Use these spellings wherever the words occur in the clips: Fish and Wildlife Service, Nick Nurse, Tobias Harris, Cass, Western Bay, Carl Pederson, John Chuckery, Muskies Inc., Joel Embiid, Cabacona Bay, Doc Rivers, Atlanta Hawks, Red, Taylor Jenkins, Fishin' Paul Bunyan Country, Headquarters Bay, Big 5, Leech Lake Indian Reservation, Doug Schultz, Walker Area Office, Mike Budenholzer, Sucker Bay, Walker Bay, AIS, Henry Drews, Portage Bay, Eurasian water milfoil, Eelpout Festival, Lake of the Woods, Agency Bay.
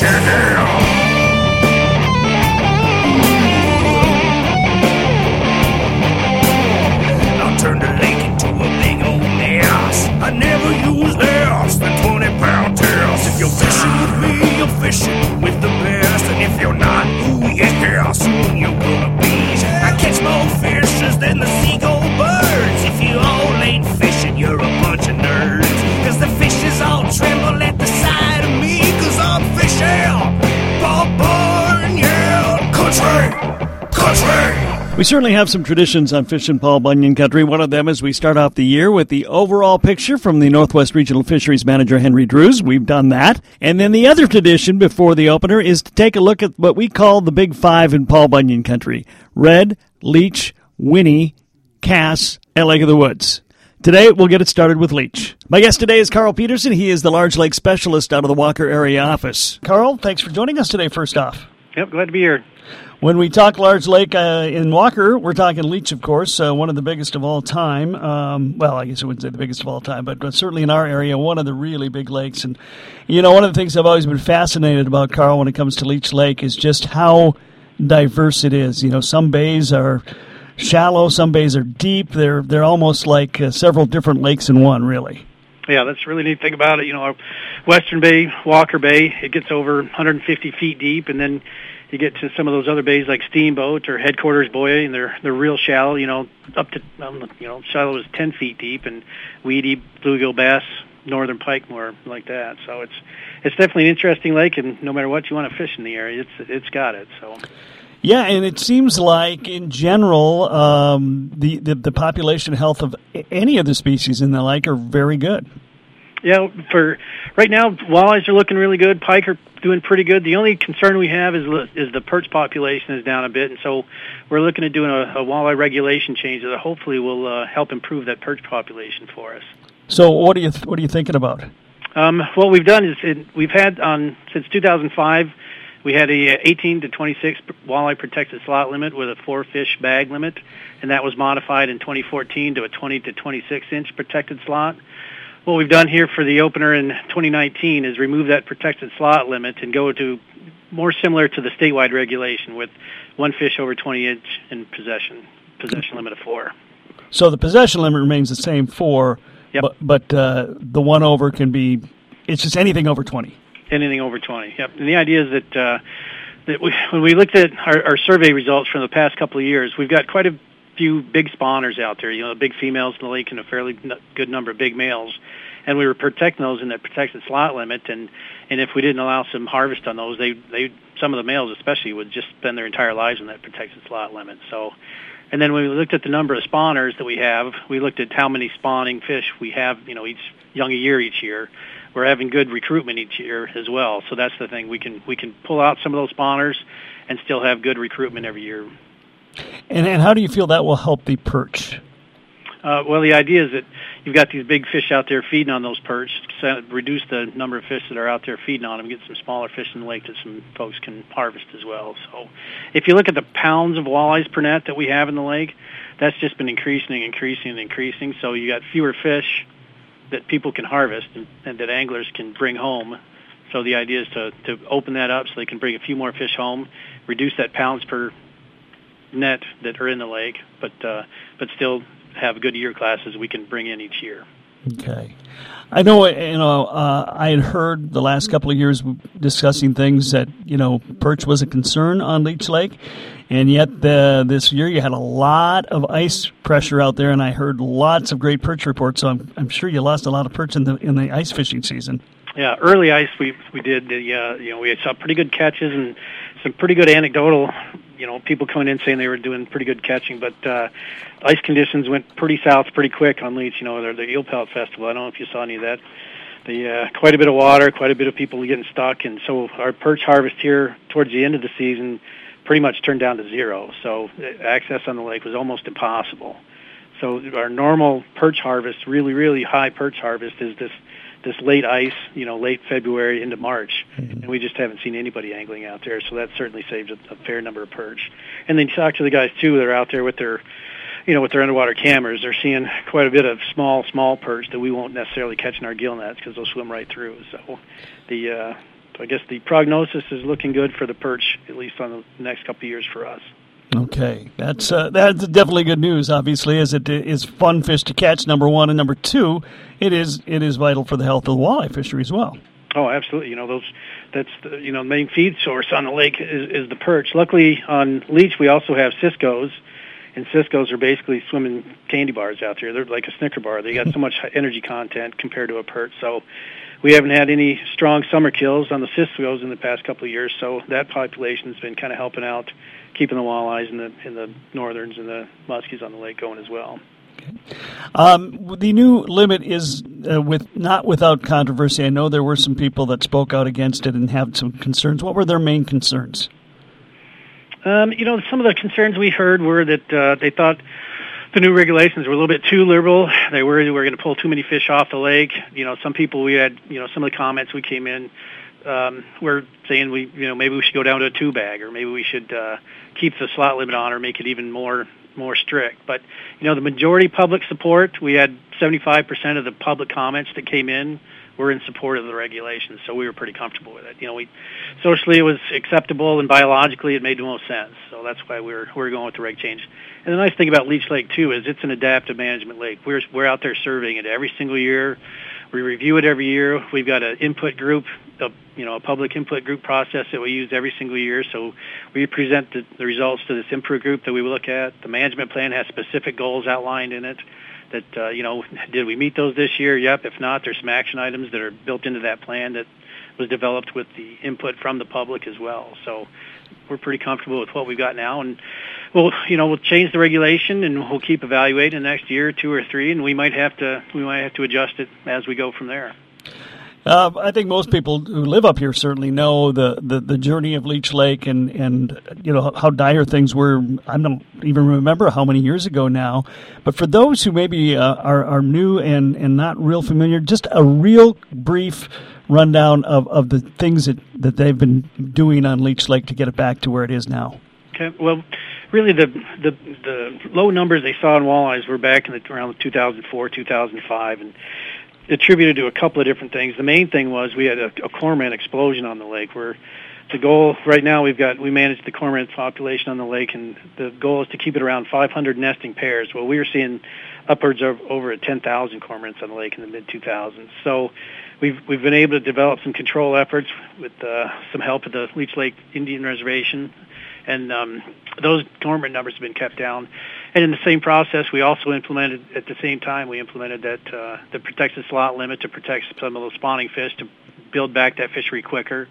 Channel. I never use less than 20-pound tails. If you're fishing with me, you're fishing with the best. And if you're not, ooh yeah, soon you're gonna be. I catch more fishes than the seagull birds. If you all ain't fishing, you're a bunch of nerds. Cause the fishes all tremble at the sight of me. Cause I'm Fishin' Paul Bunyan Country, country. We certainly have some traditions on Fishin' Paul Bunyan Country. One of them is we start off the year with the overall picture from the Northwest Regional Fisheries Manager, Henry Drews. We've done that. And then the other tradition before the opener is to take a look at what we call the Big Five in Paul Bunyan Country. Red, Leech, Winnie, Cass, and Lake of the Woods. Today, we'll get it started with Leech. My guest today is Carl Pederson. He is the Large Lake Specialist out of the Walker Area Office. Carl, thanks for joining us today, first off. Yep, glad to be here. When we talk large lake in Walker, we're talking Leech, of course, one of the biggest of all time. Well, I guess I wouldn't say the biggest of all time, but certainly in our area, one of the really big lakes. And, you know, one of the things I've always been fascinated about, Carl, when it comes to Leech Lake is just how diverse it is. You know, some bays are shallow, some bays are deep. They're almost like several different lakes in one, really. Yeah, that's really neat thing about it. You know, our Western Bay, Walker Bay, it gets over 150 feet deep, and then you get to some of those other bays like Steamboat or Headquarters Bay, and they're real shallow, you know, up to, you know, shallow is 10 feet deep, and weedy, bluegill bass, northern pike more like that. So it's definitely an interesting lake, and no matter what you want to fish in the area, it's got it. So. Yeah, and it seems like, in general, the population health of any of the species in the lake are very good. Yeah, for right now, walleyes are looking really good. Pike are doing pretty good. The only concern we have is the perch population is down a bit, and so we're looking at doing a walleye regulation change that hopefully will help improve that perch population for us. So what are you thinking about? What we've done is we've had since 2005, we had a 18 to 26 walleye protected slot limit with a 4-fish bag limit, and that was modified in 2014 to a 20 to 26-inch protected slot. What we've done here for the opener in 2019 is remove that protected slot limit and go to more similar to the statewide regulation with 1 fish over 20 inch and possession limit of 4. So the possession limit remains the same 4, yep. but the 1 over can be, it's just anything over 20. Anything over 20, yep. And the idea is that when we looked at our survey results from the past couple of years, we've got quite a few big spawners out there, you know, big females in the lake and a fairly good number of big males. And we were protecting those in that protected slot limit, and if we didn't allow some harvest on those, they some of the males especially would just spend their entire lives in that protected slot limit. So, and then when we looked at the number of spawners that we have, we looked at how many spawning fish we have, you know, each year. We're having good recruitment each year as well. So that's the thing. We can pull out some of those spawners and still have good recruitment every year. And how do you feel that will help the perch? Well, the idea is that you've got these big fish out there feeding on those perch, reduce the number of fish that are out there feeding on them, get some smaller fish in the lake that some folks can harvest as well. So if you look at the pounds of walleyes per net that we have in the lake, that's just been increasing. So you got fewer fish that people can harvest and that anglers can bring home. So the idea is to open that up so they can bring a few more fish home, reduce that pounds per net that are in the lake, but still have good year classes we can bring in each year. Okay. I know, you know, I had heard the last couple of years discussing things that, you know, perch was a concern on Leech Lake, and yet this year you had a lot of ice pressure out there, and I heard lots of great perch reports, so I'm sure you lost a lot of perch in the ice fishing season. Yeah, early ice we did. You know, we saw pretty good catches and some pretty good anecdotal, you know, people coming in saying they were doing pretty good catching, but ice conditions went pretty south pretty quick on Leech. You know, the Eelpout Festival, I don't know if you saw any of that. Quite a bit of water, quite a bit of people getting stuck, and so our perch harvest here towards the end of the season pretty much turned down to 0, so access on the lake was almost impossible. So our normal perch harvest, really, really high perch harvest, is this late ice, you know, late February into March, and we just haven't seen anybody angling out there, so that certainly saves a fair number of perch. And then you talk to the guys, too, that are out there with their, you know, with their underwater cameras. They're seeing quite a bit of small perch that we won't necessarily catch in our gill nets because they'll swim right through. So I guess the prognosis is looking good for the perch, at least on the next couple of years for us. Okay, that's definitely good news. Obviously, as it is fun fish to catch, number one, and number two, it is vital for the health of the walleye fishery as well. Oh, absolutely. You know, that's the main feed source on the lake is the perch. Luckily, on Leech we also have Cisco's, and Cisco's are basically swimming candy bars out there. They're like a Snicker bar. They got so much energy content compared to a perch. So we haven't had any strong summer kills on the Cisco's in the past couple of years. So that population's been kind of helping out, keeping the walleyes and the northerns and the muskies on the lake going as well. Okay. The new limit is not without controversy. I know there were some people that spoke out against it and had some concerns. What were their main concerns? Some of the concerns we heard were that they thought the new regulations were a little bit too liberal. They worried we were going to pull too many fish off the lake. You know, some people we had, some of the comments we came in were saying maybe we should go down to a 2-bag, or maybe we should keep the slot limit on, or make it even more strict. But the majority public support, we had 75% of the public comments that came in were in support of the regulations, so we were pretty comfortable with it. Socially it was acceptable, and biologically it made the most sense. So that's why we're going with the reg change. And the nice thing about Leech Lake too is it's an adaptive management lake. We're out there surveying it every single year. We review it every year. We've got an input group, a public input group process that we use every single year. So we present the results to this input group that we look at. The management plan has specific goals outlined in it that, did we meet those this year? Yep. If not, there's some action items that are built into that plan that was developed with the input from the public as well. So we're pretty comfortable with what we've got now, and we'll change the regulation, and we'll keep evaluating next year, 2 or 3, and we might have to adjust it as we go from there. I think most people who live up here certainly know the journey of Leech Lake and how dire things were. I don't even remember how many years ago now. But for those who maybe are new and not real familiar, just a real brief rundown of the things that they've been doing on Leech Lake to get it back to where it is now. Okay. Well, really the low numbers they saw in walleyes were back around 2004, 2005, and attributed to a couple of different things. The main thing was we had a cormorant explosion on the lake, where the goal right now we manage the cormorant population on the lake, and the goal is to keep it around 500 nesting pairs. Well, we were seeing upwards of over 10,000 cormorants on the lake in the mid-2000s. So we've been able to develop some control efforts with some help at the Leech Lake Indian Reservation, and those cormorant numbers have been kept down. And in the same process, we also implemented that the protected slot limit to protect some of those spawning fish, to build back that fishery quicker.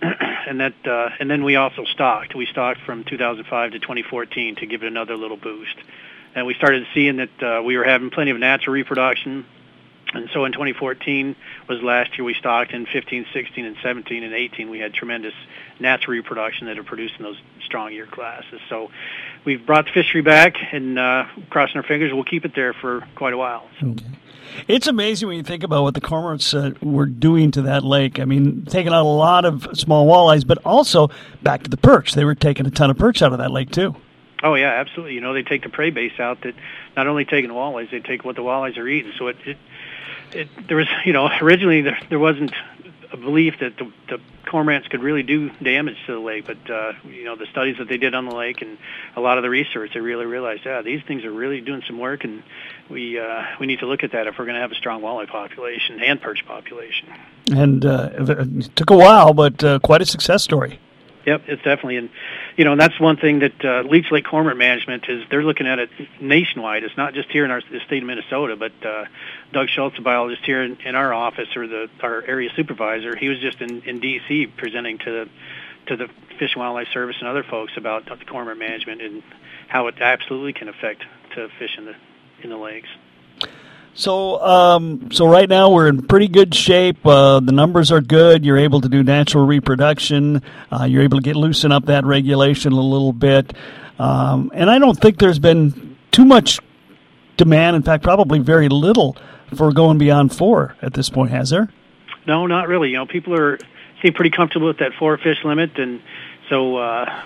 And then we also stocked. We stocked from 2005 to 2014 to give it another little boost. And we started seeing that we were having plenty of natural reproduction. And so in 2014 was last year we stocked. In 15, 16, and 17, and 18 we had tremendous natural reproduction that are producing those strong year classes. So we've brought the fishery back, and crossing our fingers, we'll keep it there for quite a while. So. Okay. It's amazing when you think about what the cormorants were doing to that lake. I mean, taking out a lot of small walleyes, but also back to the perch. They were taking a ton of perch out of that lake, too. Oh, yeah, absolutely. They take the prey base out, that not only taking walleyes, they take what the walleyes are eating. So there was, originally there wasn't a belief that the cormorants could really do damage to the lake, but the studies that they did on the lake and a lot of the research, they really realized, these things are really doing some work, and we need to look at that if we're going to have a strong walleye population and perch population. And it took a while, but quite a success story. Yep, it's definitely, and that's one thing that Leech Lake Cormorant Management is. They're looking at it nationwide. It's not just here in the state of Minnesota, but Doug Schultz, a biologist here in our office, or our area supervisor, he was just in D.C. presenting to the Fish and Wildlife Service and other folks about the cormorant management and how it absolutely can affect to fish in the lakes. So right now we're in pretty good shape. The numbers are good. You're able to do natural reproduction. You're able to loosen up that regulation a little bit. And I don't think there's been too much demand. In fact, probably very little for going beyond 4 at this point, has there? No, not really. People seem pretty comfortable with that 4 fish limit, and so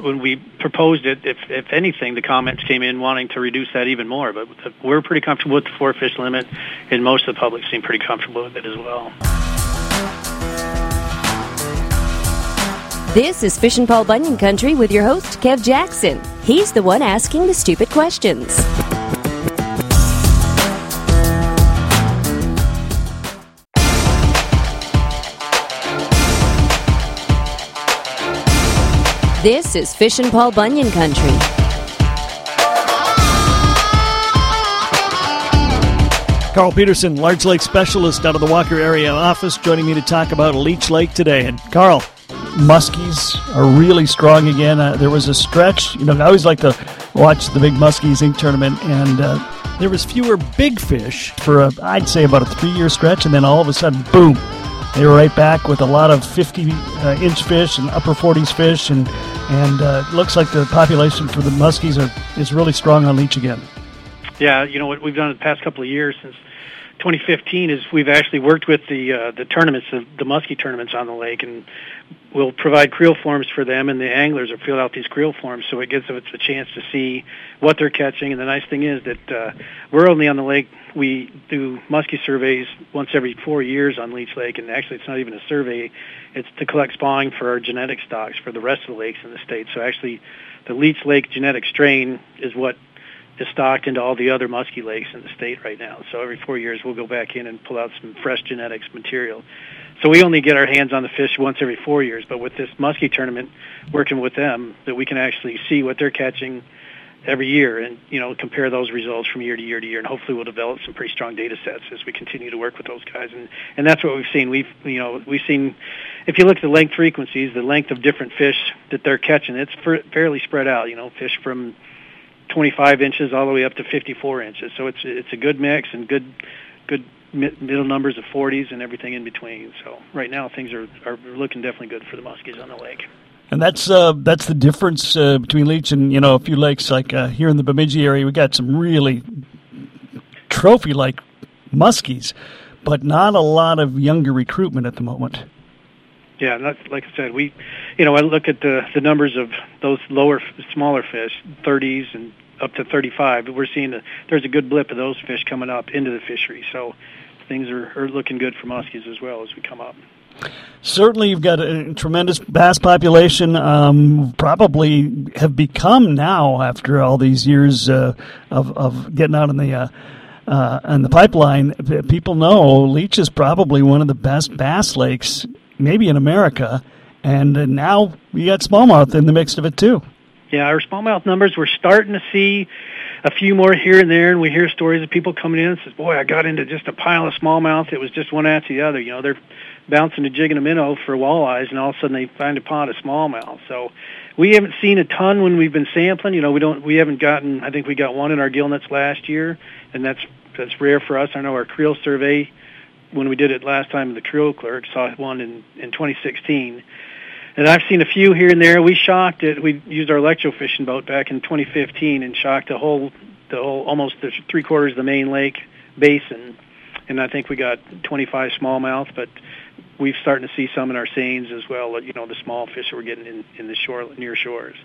when we proposed it, if anything, the comments came in wanting to reduce that even more. But we're pretty comfortable with the 4 fish limit, and most of the public seem pretty comfortable with it as well. This is Fishin' Paul Bunyan Country with your host, Kev Jackson. He's the one asking the stupid questions. This is Fishin' Paul Bunyan Country. Carl Pederson, large lake specialist out of the Walker Area Office, joining me to talk about Leech Lake today. And Carl, muskies are really strong again. There was a stretch, I always like to watch the big Muskies Inc. tournament, and there was fewer big fish for, about a 3-year stretch, and then all of a sudden, boom, they were right back with a lot of 50-inch fish and upper 40s fish, and it looks like the population for the muskies is really strong on Leech again. Yeah, what we've done in the past couple of years since 2015 is we've actually worked with the tournaments, the muskie tournaments on the lake, and we'll provide creel forms for them, and the anglers will fill out these creel forms, so it gives them a chance to see what they're catching. And the nice thing is that we're only on the lake. We do muskie surveys once every 4 years on Leech Lake, and actually it's not even a survey. It's to collect spawning for our genetic stocks for the rest of the lakes in the state. So actually the Leech Lake genetic strain is what is stocked into all the other muskie lakes in the state right now. So every 4 years we'll go back in and pull out some fresh genetics material. So we only get our hands on the fish once every 4 years, but with this muskie tournament, working with them, that we can actually see what they're catching every year and, compare those results from year to year to year, and hopefully we'll develop some pretty strong data sets as we continue to work with those guys. And that's what we've seen. We've seen, if you look at the length frequencies, the length of different fish that they're catching, it's fairly spread out, fish from 25 inches all the way up to 54 inches. So it's a good mix and good middle numbers of 40s and everything in between. So right now things are looking definitely good for the muskies on the lake. And that's the difference between Leech and a few lakes like here in the Bemidji area. We got some really trophy-like muskies, but not a lot of younger recruitment at the moment. Yeah, like I said, we, I look at the numbers of those smaller fish, 30s and up to 35. We're seeing there's a good blip of those fish coming up into the fishery. So things are looking good for muskies as well as we come up. Certainly you've got a tremendous bass population, probably have become now after all these years of getting out in the on the pipeline. People know Leech is probably one of the best bass lakes maybe in America, and now we got smallmouth in the mix of it too. Yeah, our smallmouth numbers, we're starting to see a few more here and there, and we hear stories of people coming in and says, boy, I got into just a pile of smallmouth. It was just one after the other. They're bouncing a jig and a minnow for walleyes, and all of a sudden they find a pot of smallmouth. So we haven't seen a ton when we've been sampling. We haven't gotten, I think we got one in our gillnets last year, and that's rare for us. I know our creel survey, when we did it last time, the creel clerk saw one in 2016. And I've seen a few here and there. We shocked it. We used our electro fishing boat back in 2015 and shocked the whole almost 3/4 of the main lake basin. And I think we got 25 smallmouth, but we've starting to see some in our seines as well, the small fish that we're getting in the shore, near shores.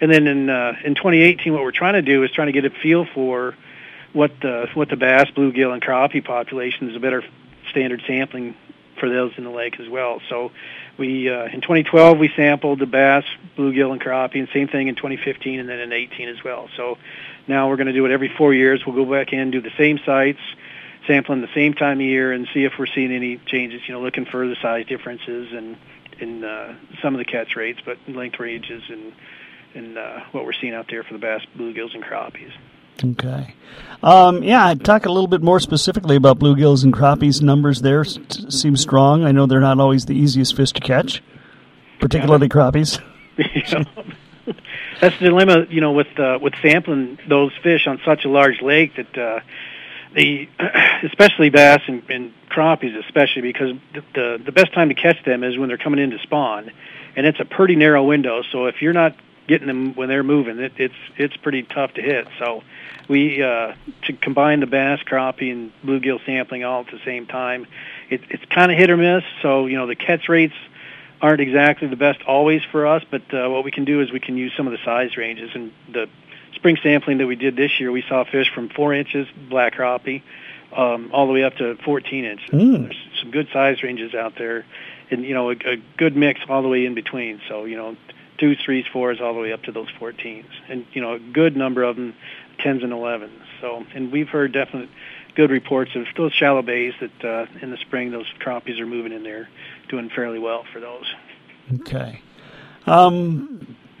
And then in 2018, what we're trying to do is trying to get a feel for what the bass, bluegill, and crappie population is, a better standard sampling for those in the lake as well. So we in 2012 we sampled the bass, bluegill, and crappie, and same thing in 2015 and then in 2018 as well. So now we're going to do it every 4 years. We'll go back in, do the same sites, sampling the same time of year, and see if we're seeing any changes, looking for the size differences and in some of the catch rates, but length ranges and what we're seeing out there for the bass, bluegills, and crappies. Okay. Talk a little bit more specifically about bluegills and crappies. Numbers there seem strong. I know they're not always the easiest fish to catch, particularly crappies. That's the dilemma, with sampling those fish on such a large lake that especially bass and crappies, especially because the best time to catch them is when they're coming in to spawn, and it's a pretty narrow window. So if you're not getting them when they're moving, it's pretty tough to hit. So we to combine the bass, crappie, and bluegill sampling all at the same time, it's kind of hit or miss. So the catch rates aren't exactly the best always for us, but what we can do is we can use some of the size ranges. And the spring sampling that we did this year, we saw fish from 4 inches black crappie all the way up to 14 inches. There's some good size ranges out there, and a good mix all the way in between. So 2s, 3s, 4s, all the way up to those 14s, and a good number of them 10s and 11s. So, and we've heard definite good reports of those shallow bays that in the spring those crappies are moving in there, doing fairly well for those. Okay,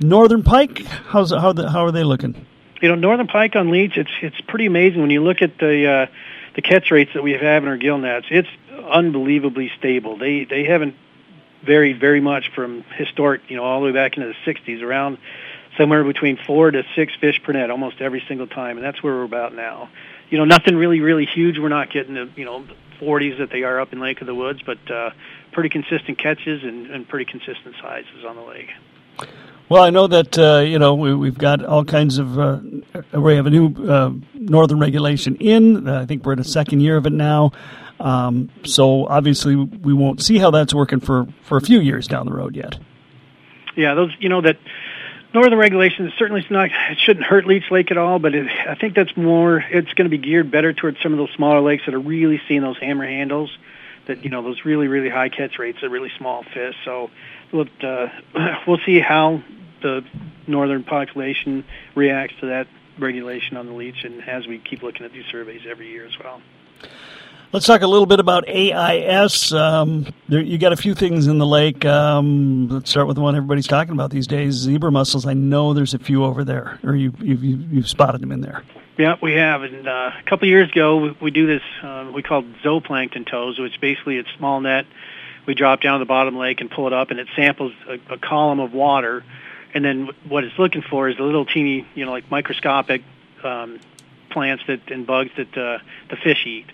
northern pike, how are they looking? Northern pike on Leech, it's pretty amazing when you look at the catch rates that we have in our gill nets. It's unbelievably stable. They haven't varied very much from historic, all the way back into the 60s, around somewhere between 4 to 6 fish per net almost every single time, and that's where we're about now. Nothing really huge. We're not getting the 40s that they are up in Lake of the Woods, but pretty consistent catches and pretty consistent sizes on the lake. Well, I know that, we've got all kinds of, we have a new northern regulation in. I think we're in the second year of it now. So obviously we won't see how that's working for a few years down the road yet. Yeah, those, that northern regulation certainly it shouldn't hurt Leech Lake at all, but I think that's it's going to be geared better towards some of those smaller lakes that are really seeing those hammer handles, that, those really high catch rates at really small fish. So we'll see how the northern population reacts to that regulation on the Leech, and as we keep looking at these surveys every year as well. Let's talk a little bit about AIS. You got a few things in the lake. Let's start with the one everybody's talking about these days, zebra mussels. I know there's a few over there, or you've spotted them in there. Yeah, we have. And a couple of years ago, we do this we call zooplankton tows, which basically it's small net. We drop down to the bottom lake and pull it up, and it samples a column of water. And then what it's looking for is the little teeny, like microscopic plants and bugs that the fish eat.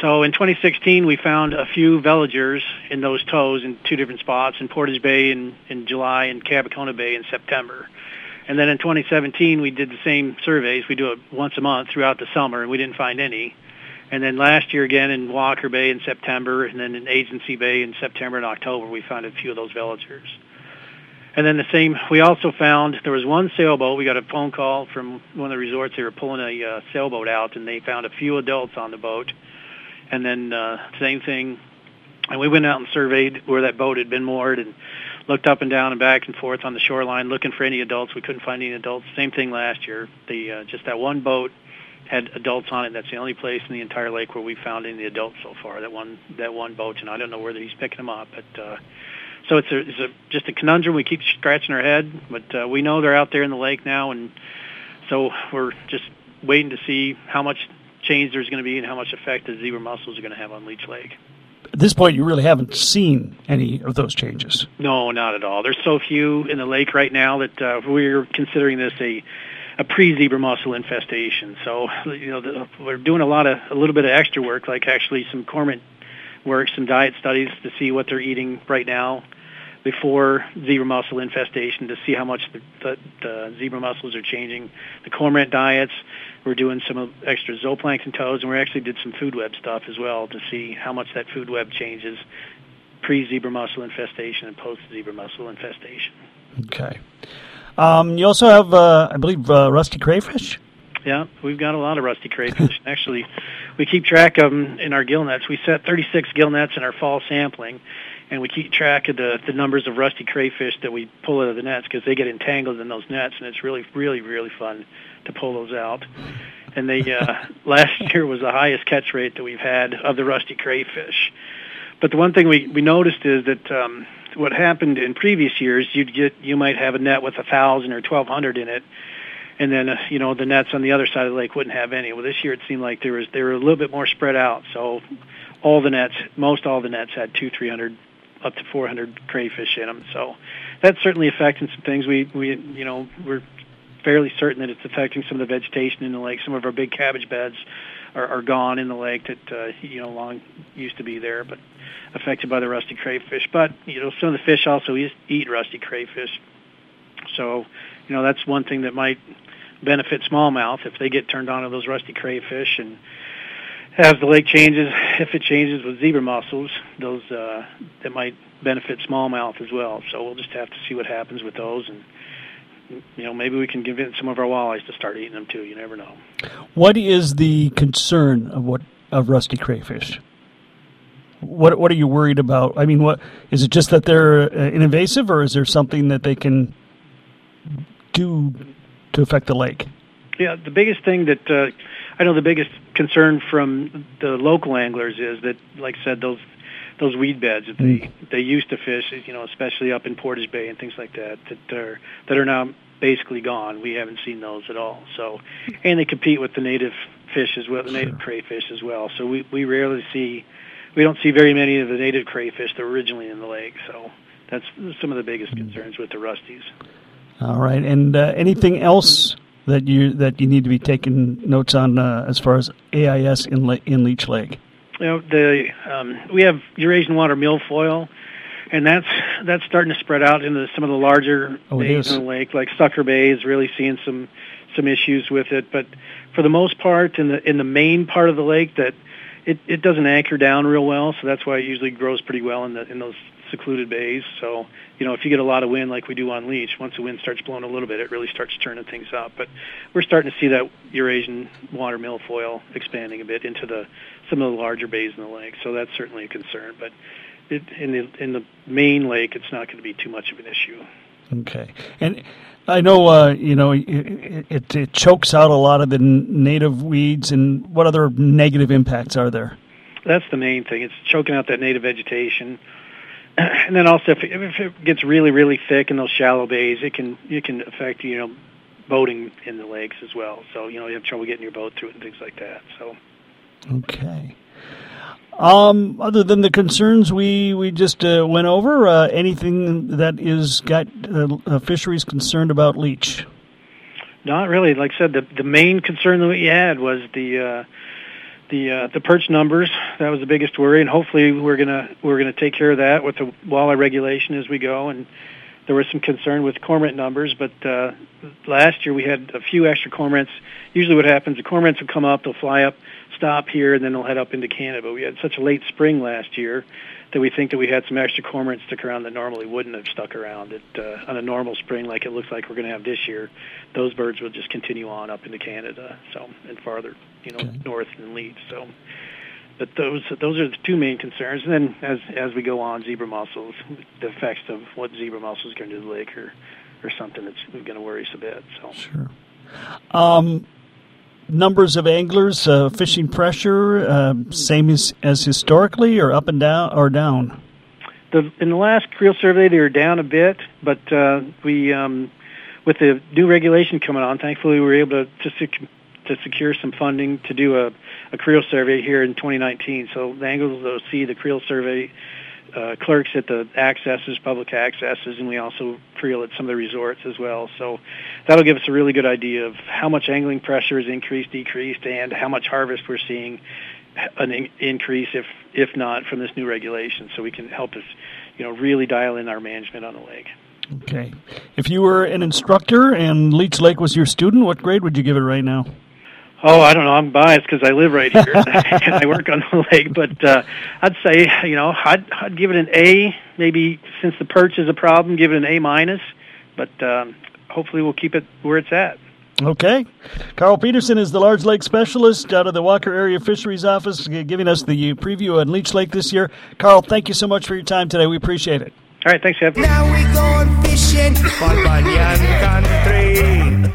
So in 2016, we found a few veligers in those tows in 2 different spots, in Portage Bay in July and Cabacona Bay in September. And then in 2017, we did the same surveys. We do it once a month throughout the summer, and we didn't find any. And then last year again in Walker Bay in September, and then in Agency Bay in September and October, we found a few of those veligers. And then we also found there was one sailboat. We got a phone call from one of the resorts. They were pulling a sailboat out, and they found a few adults on the boat. And then same thing. And we went out and surveyed where that boat had been moored and looked up and down and back and forth on the shoreline looking for any adults. We couldn't find any adults. Same thing last year. Just that one boat had adults on it. That's the only place in the entire lake where we found any adults so far, that one boat, and I don't know whether he's picking them up. But so it's just a conundrum. We keep scratching our head, but we know they're out there in the lake now, and so we're just waiting to see how much change there's going to be and how much effect the zebra mussels are going to have on Leech Lake. At this point, you really haven't seen any of those changes. No, not at all. There's so few in the lake right now that we're considering this a pre-zebra mussel infestation. So, we're doing a little bit of extra work, like actually some cormorant work, some diet studies to see what they're eating right now before zebra mussel infestation, to see how much the zebra mussels are changing the cormorant diets. We're doing some extra zooplankton tows, and we actually did some food web stuff as well to see how much that food web changes pre-zebra mussel infestation and post-zebra mussel infestation. Okay. You also have, I believe, rusty crayfish? Yeah, we've got a lot of rusty crayfish. Actually, we keep track of them in our gill nets. We set 36 gill nets in our fall sampling, and we keep track of the numbers of rusty crayfish that we pull out of the nets, because they get entangled in those nets, and it's really fun to pull those out. And last year was the highest catch rate that we've had of the rusty crayfish. But the one thing we noticed is that what happened in previous years, you might have a net with 1,000 or 1,200 in it, and then the nets on the other side of the lake wouldn't have any. Well, this year it seemed like they were a little bit more spread out. So all the nets had 200-300 up to 400 crayfish in them. So that's certainly affecting some things. We're fairly certain that it's affecting some of the vegetation in the lake. Some of our big cabbage beds are gone in the lake that long used to be there, but affected by the rusty crayfish. But some of the fish also eat rusty crayfish. So that's one thing that might benefit smallmouth if they get turned on to those rusty crayfish. And as the lake changes, if it changes with zebra mussels, those that might benefit smallmouth as well. So we'll just have to see what happens with those, and maybe we can convince some of our walleyes to start eating them too. You never know. What is the concern of rusty crayfish? What are you worried about? I mean, what is it, just that they're an invasive, or is there something that they can do to affect the lake? Yeah, the biggest thing that I know the biggest concern from the local anglers is that, like I said, those weed beds that they used to fish, you know, especially up in Portage Bay and things like that, that are now basically gone. We haven't seen those at all. So, and they compete with the native fish as well, the native crayfish as well. So we rarely see, we don't see very many of the native crayfish that were originally in the lake. So that's some of the biggest concerns with the rusties. All right, and anything else that you need to be taking notes on as far as AIS in Leech Lake? You know, we have Eurasian water milfoil, and that's starting to spread out into some of the larger bays in the lake. Like Sucker Bay is really seeing some issues with it, but for the most part, in the main part of the lake, that it doesn't anchor down real well, so that's why it usually grows pretty well in those secluded bays. So, you know, if you get a lot of wind like we do on Leech, once the wind starts blowing a little bit, it really starts turning things up. But we're starting to see that Eurasian water milfoil expanding a bit into some of the larger bays in the lake, so that's certainly a concern. But in the main lake, it's not going to be too much of an issue. Okay. And I know, you know, it chokes out a lot of the native weeds, and what other negative impacts are there? That's the main thing. It's choking out that native vegetation. And then also, if it gets really, really thick in those shallow bays, it can affect, you know, boating in the lakes as well. So, you know, you have trouble getting your boat through it and things like that. So. Okay. Other than the concerns we just went over, anything that is got fisheries concerned about Leech? Not really. Like I said, the main concern that we had was the perch numbers. That was the biggest worry, and hopefully we're gonna take care of that with the walleye regulation as we go. And there was some concern with cormorant numbers, but last year we had a few extra cormorants. Usually, what happens, the cormorants will come up, they'll fly up, stop here, and then they'll head up into Canada. But we had such a late spring last year that we think that we had some extra cormorants stick around that normally wouldn't have stuck around. On a normal spring, like it looks like we're going to have this year, those birds will just continue on up into Canada, so, and farther, you know, north and Leeds. So, but those are the two main concerns. And then as we go on, zebra mussels, the effects of what zebra mussels are going to do to the lake or something that's going to worry us a bit. So. Sure. Numbers of anglers, fishing pressure, same as historically, or up and down, or down? In the last creel survey, they were down a bit, but we, with the new regulation coming on, thankfully we were able to secure some funding to do a creel survey here in 2019. So the anglers will see the creel survey clerks at the accesses, public accesses, and we also creel at some of the resorts as well. So that'll give us a really good idea of how much angling pressure is increased, decreased, and how much harvest we're seeing an increase, if not, from this new regulation. So we can help us, you know, really dial in our management on the lake. Okay. If you were an instructor and Leech Lake was your student, what grade would you give it right now? Oh, I don't know. I'm biased because I live right here and I work on the lake. But I'd say, you know, I'd give it an A. Maybe since the perch is a problem, give it an A-. But hopefully we'll keep it where it's at. Okay. Carl Pederson is the large lake specialist out of the Walker Area Fisheries Office, giving us the preview on Leech Lake this year. Carl, thank you so much for your time today. We appreciate it. All right. Thanks, Jeff. Now we're going fishing. Paul Bunyan Country.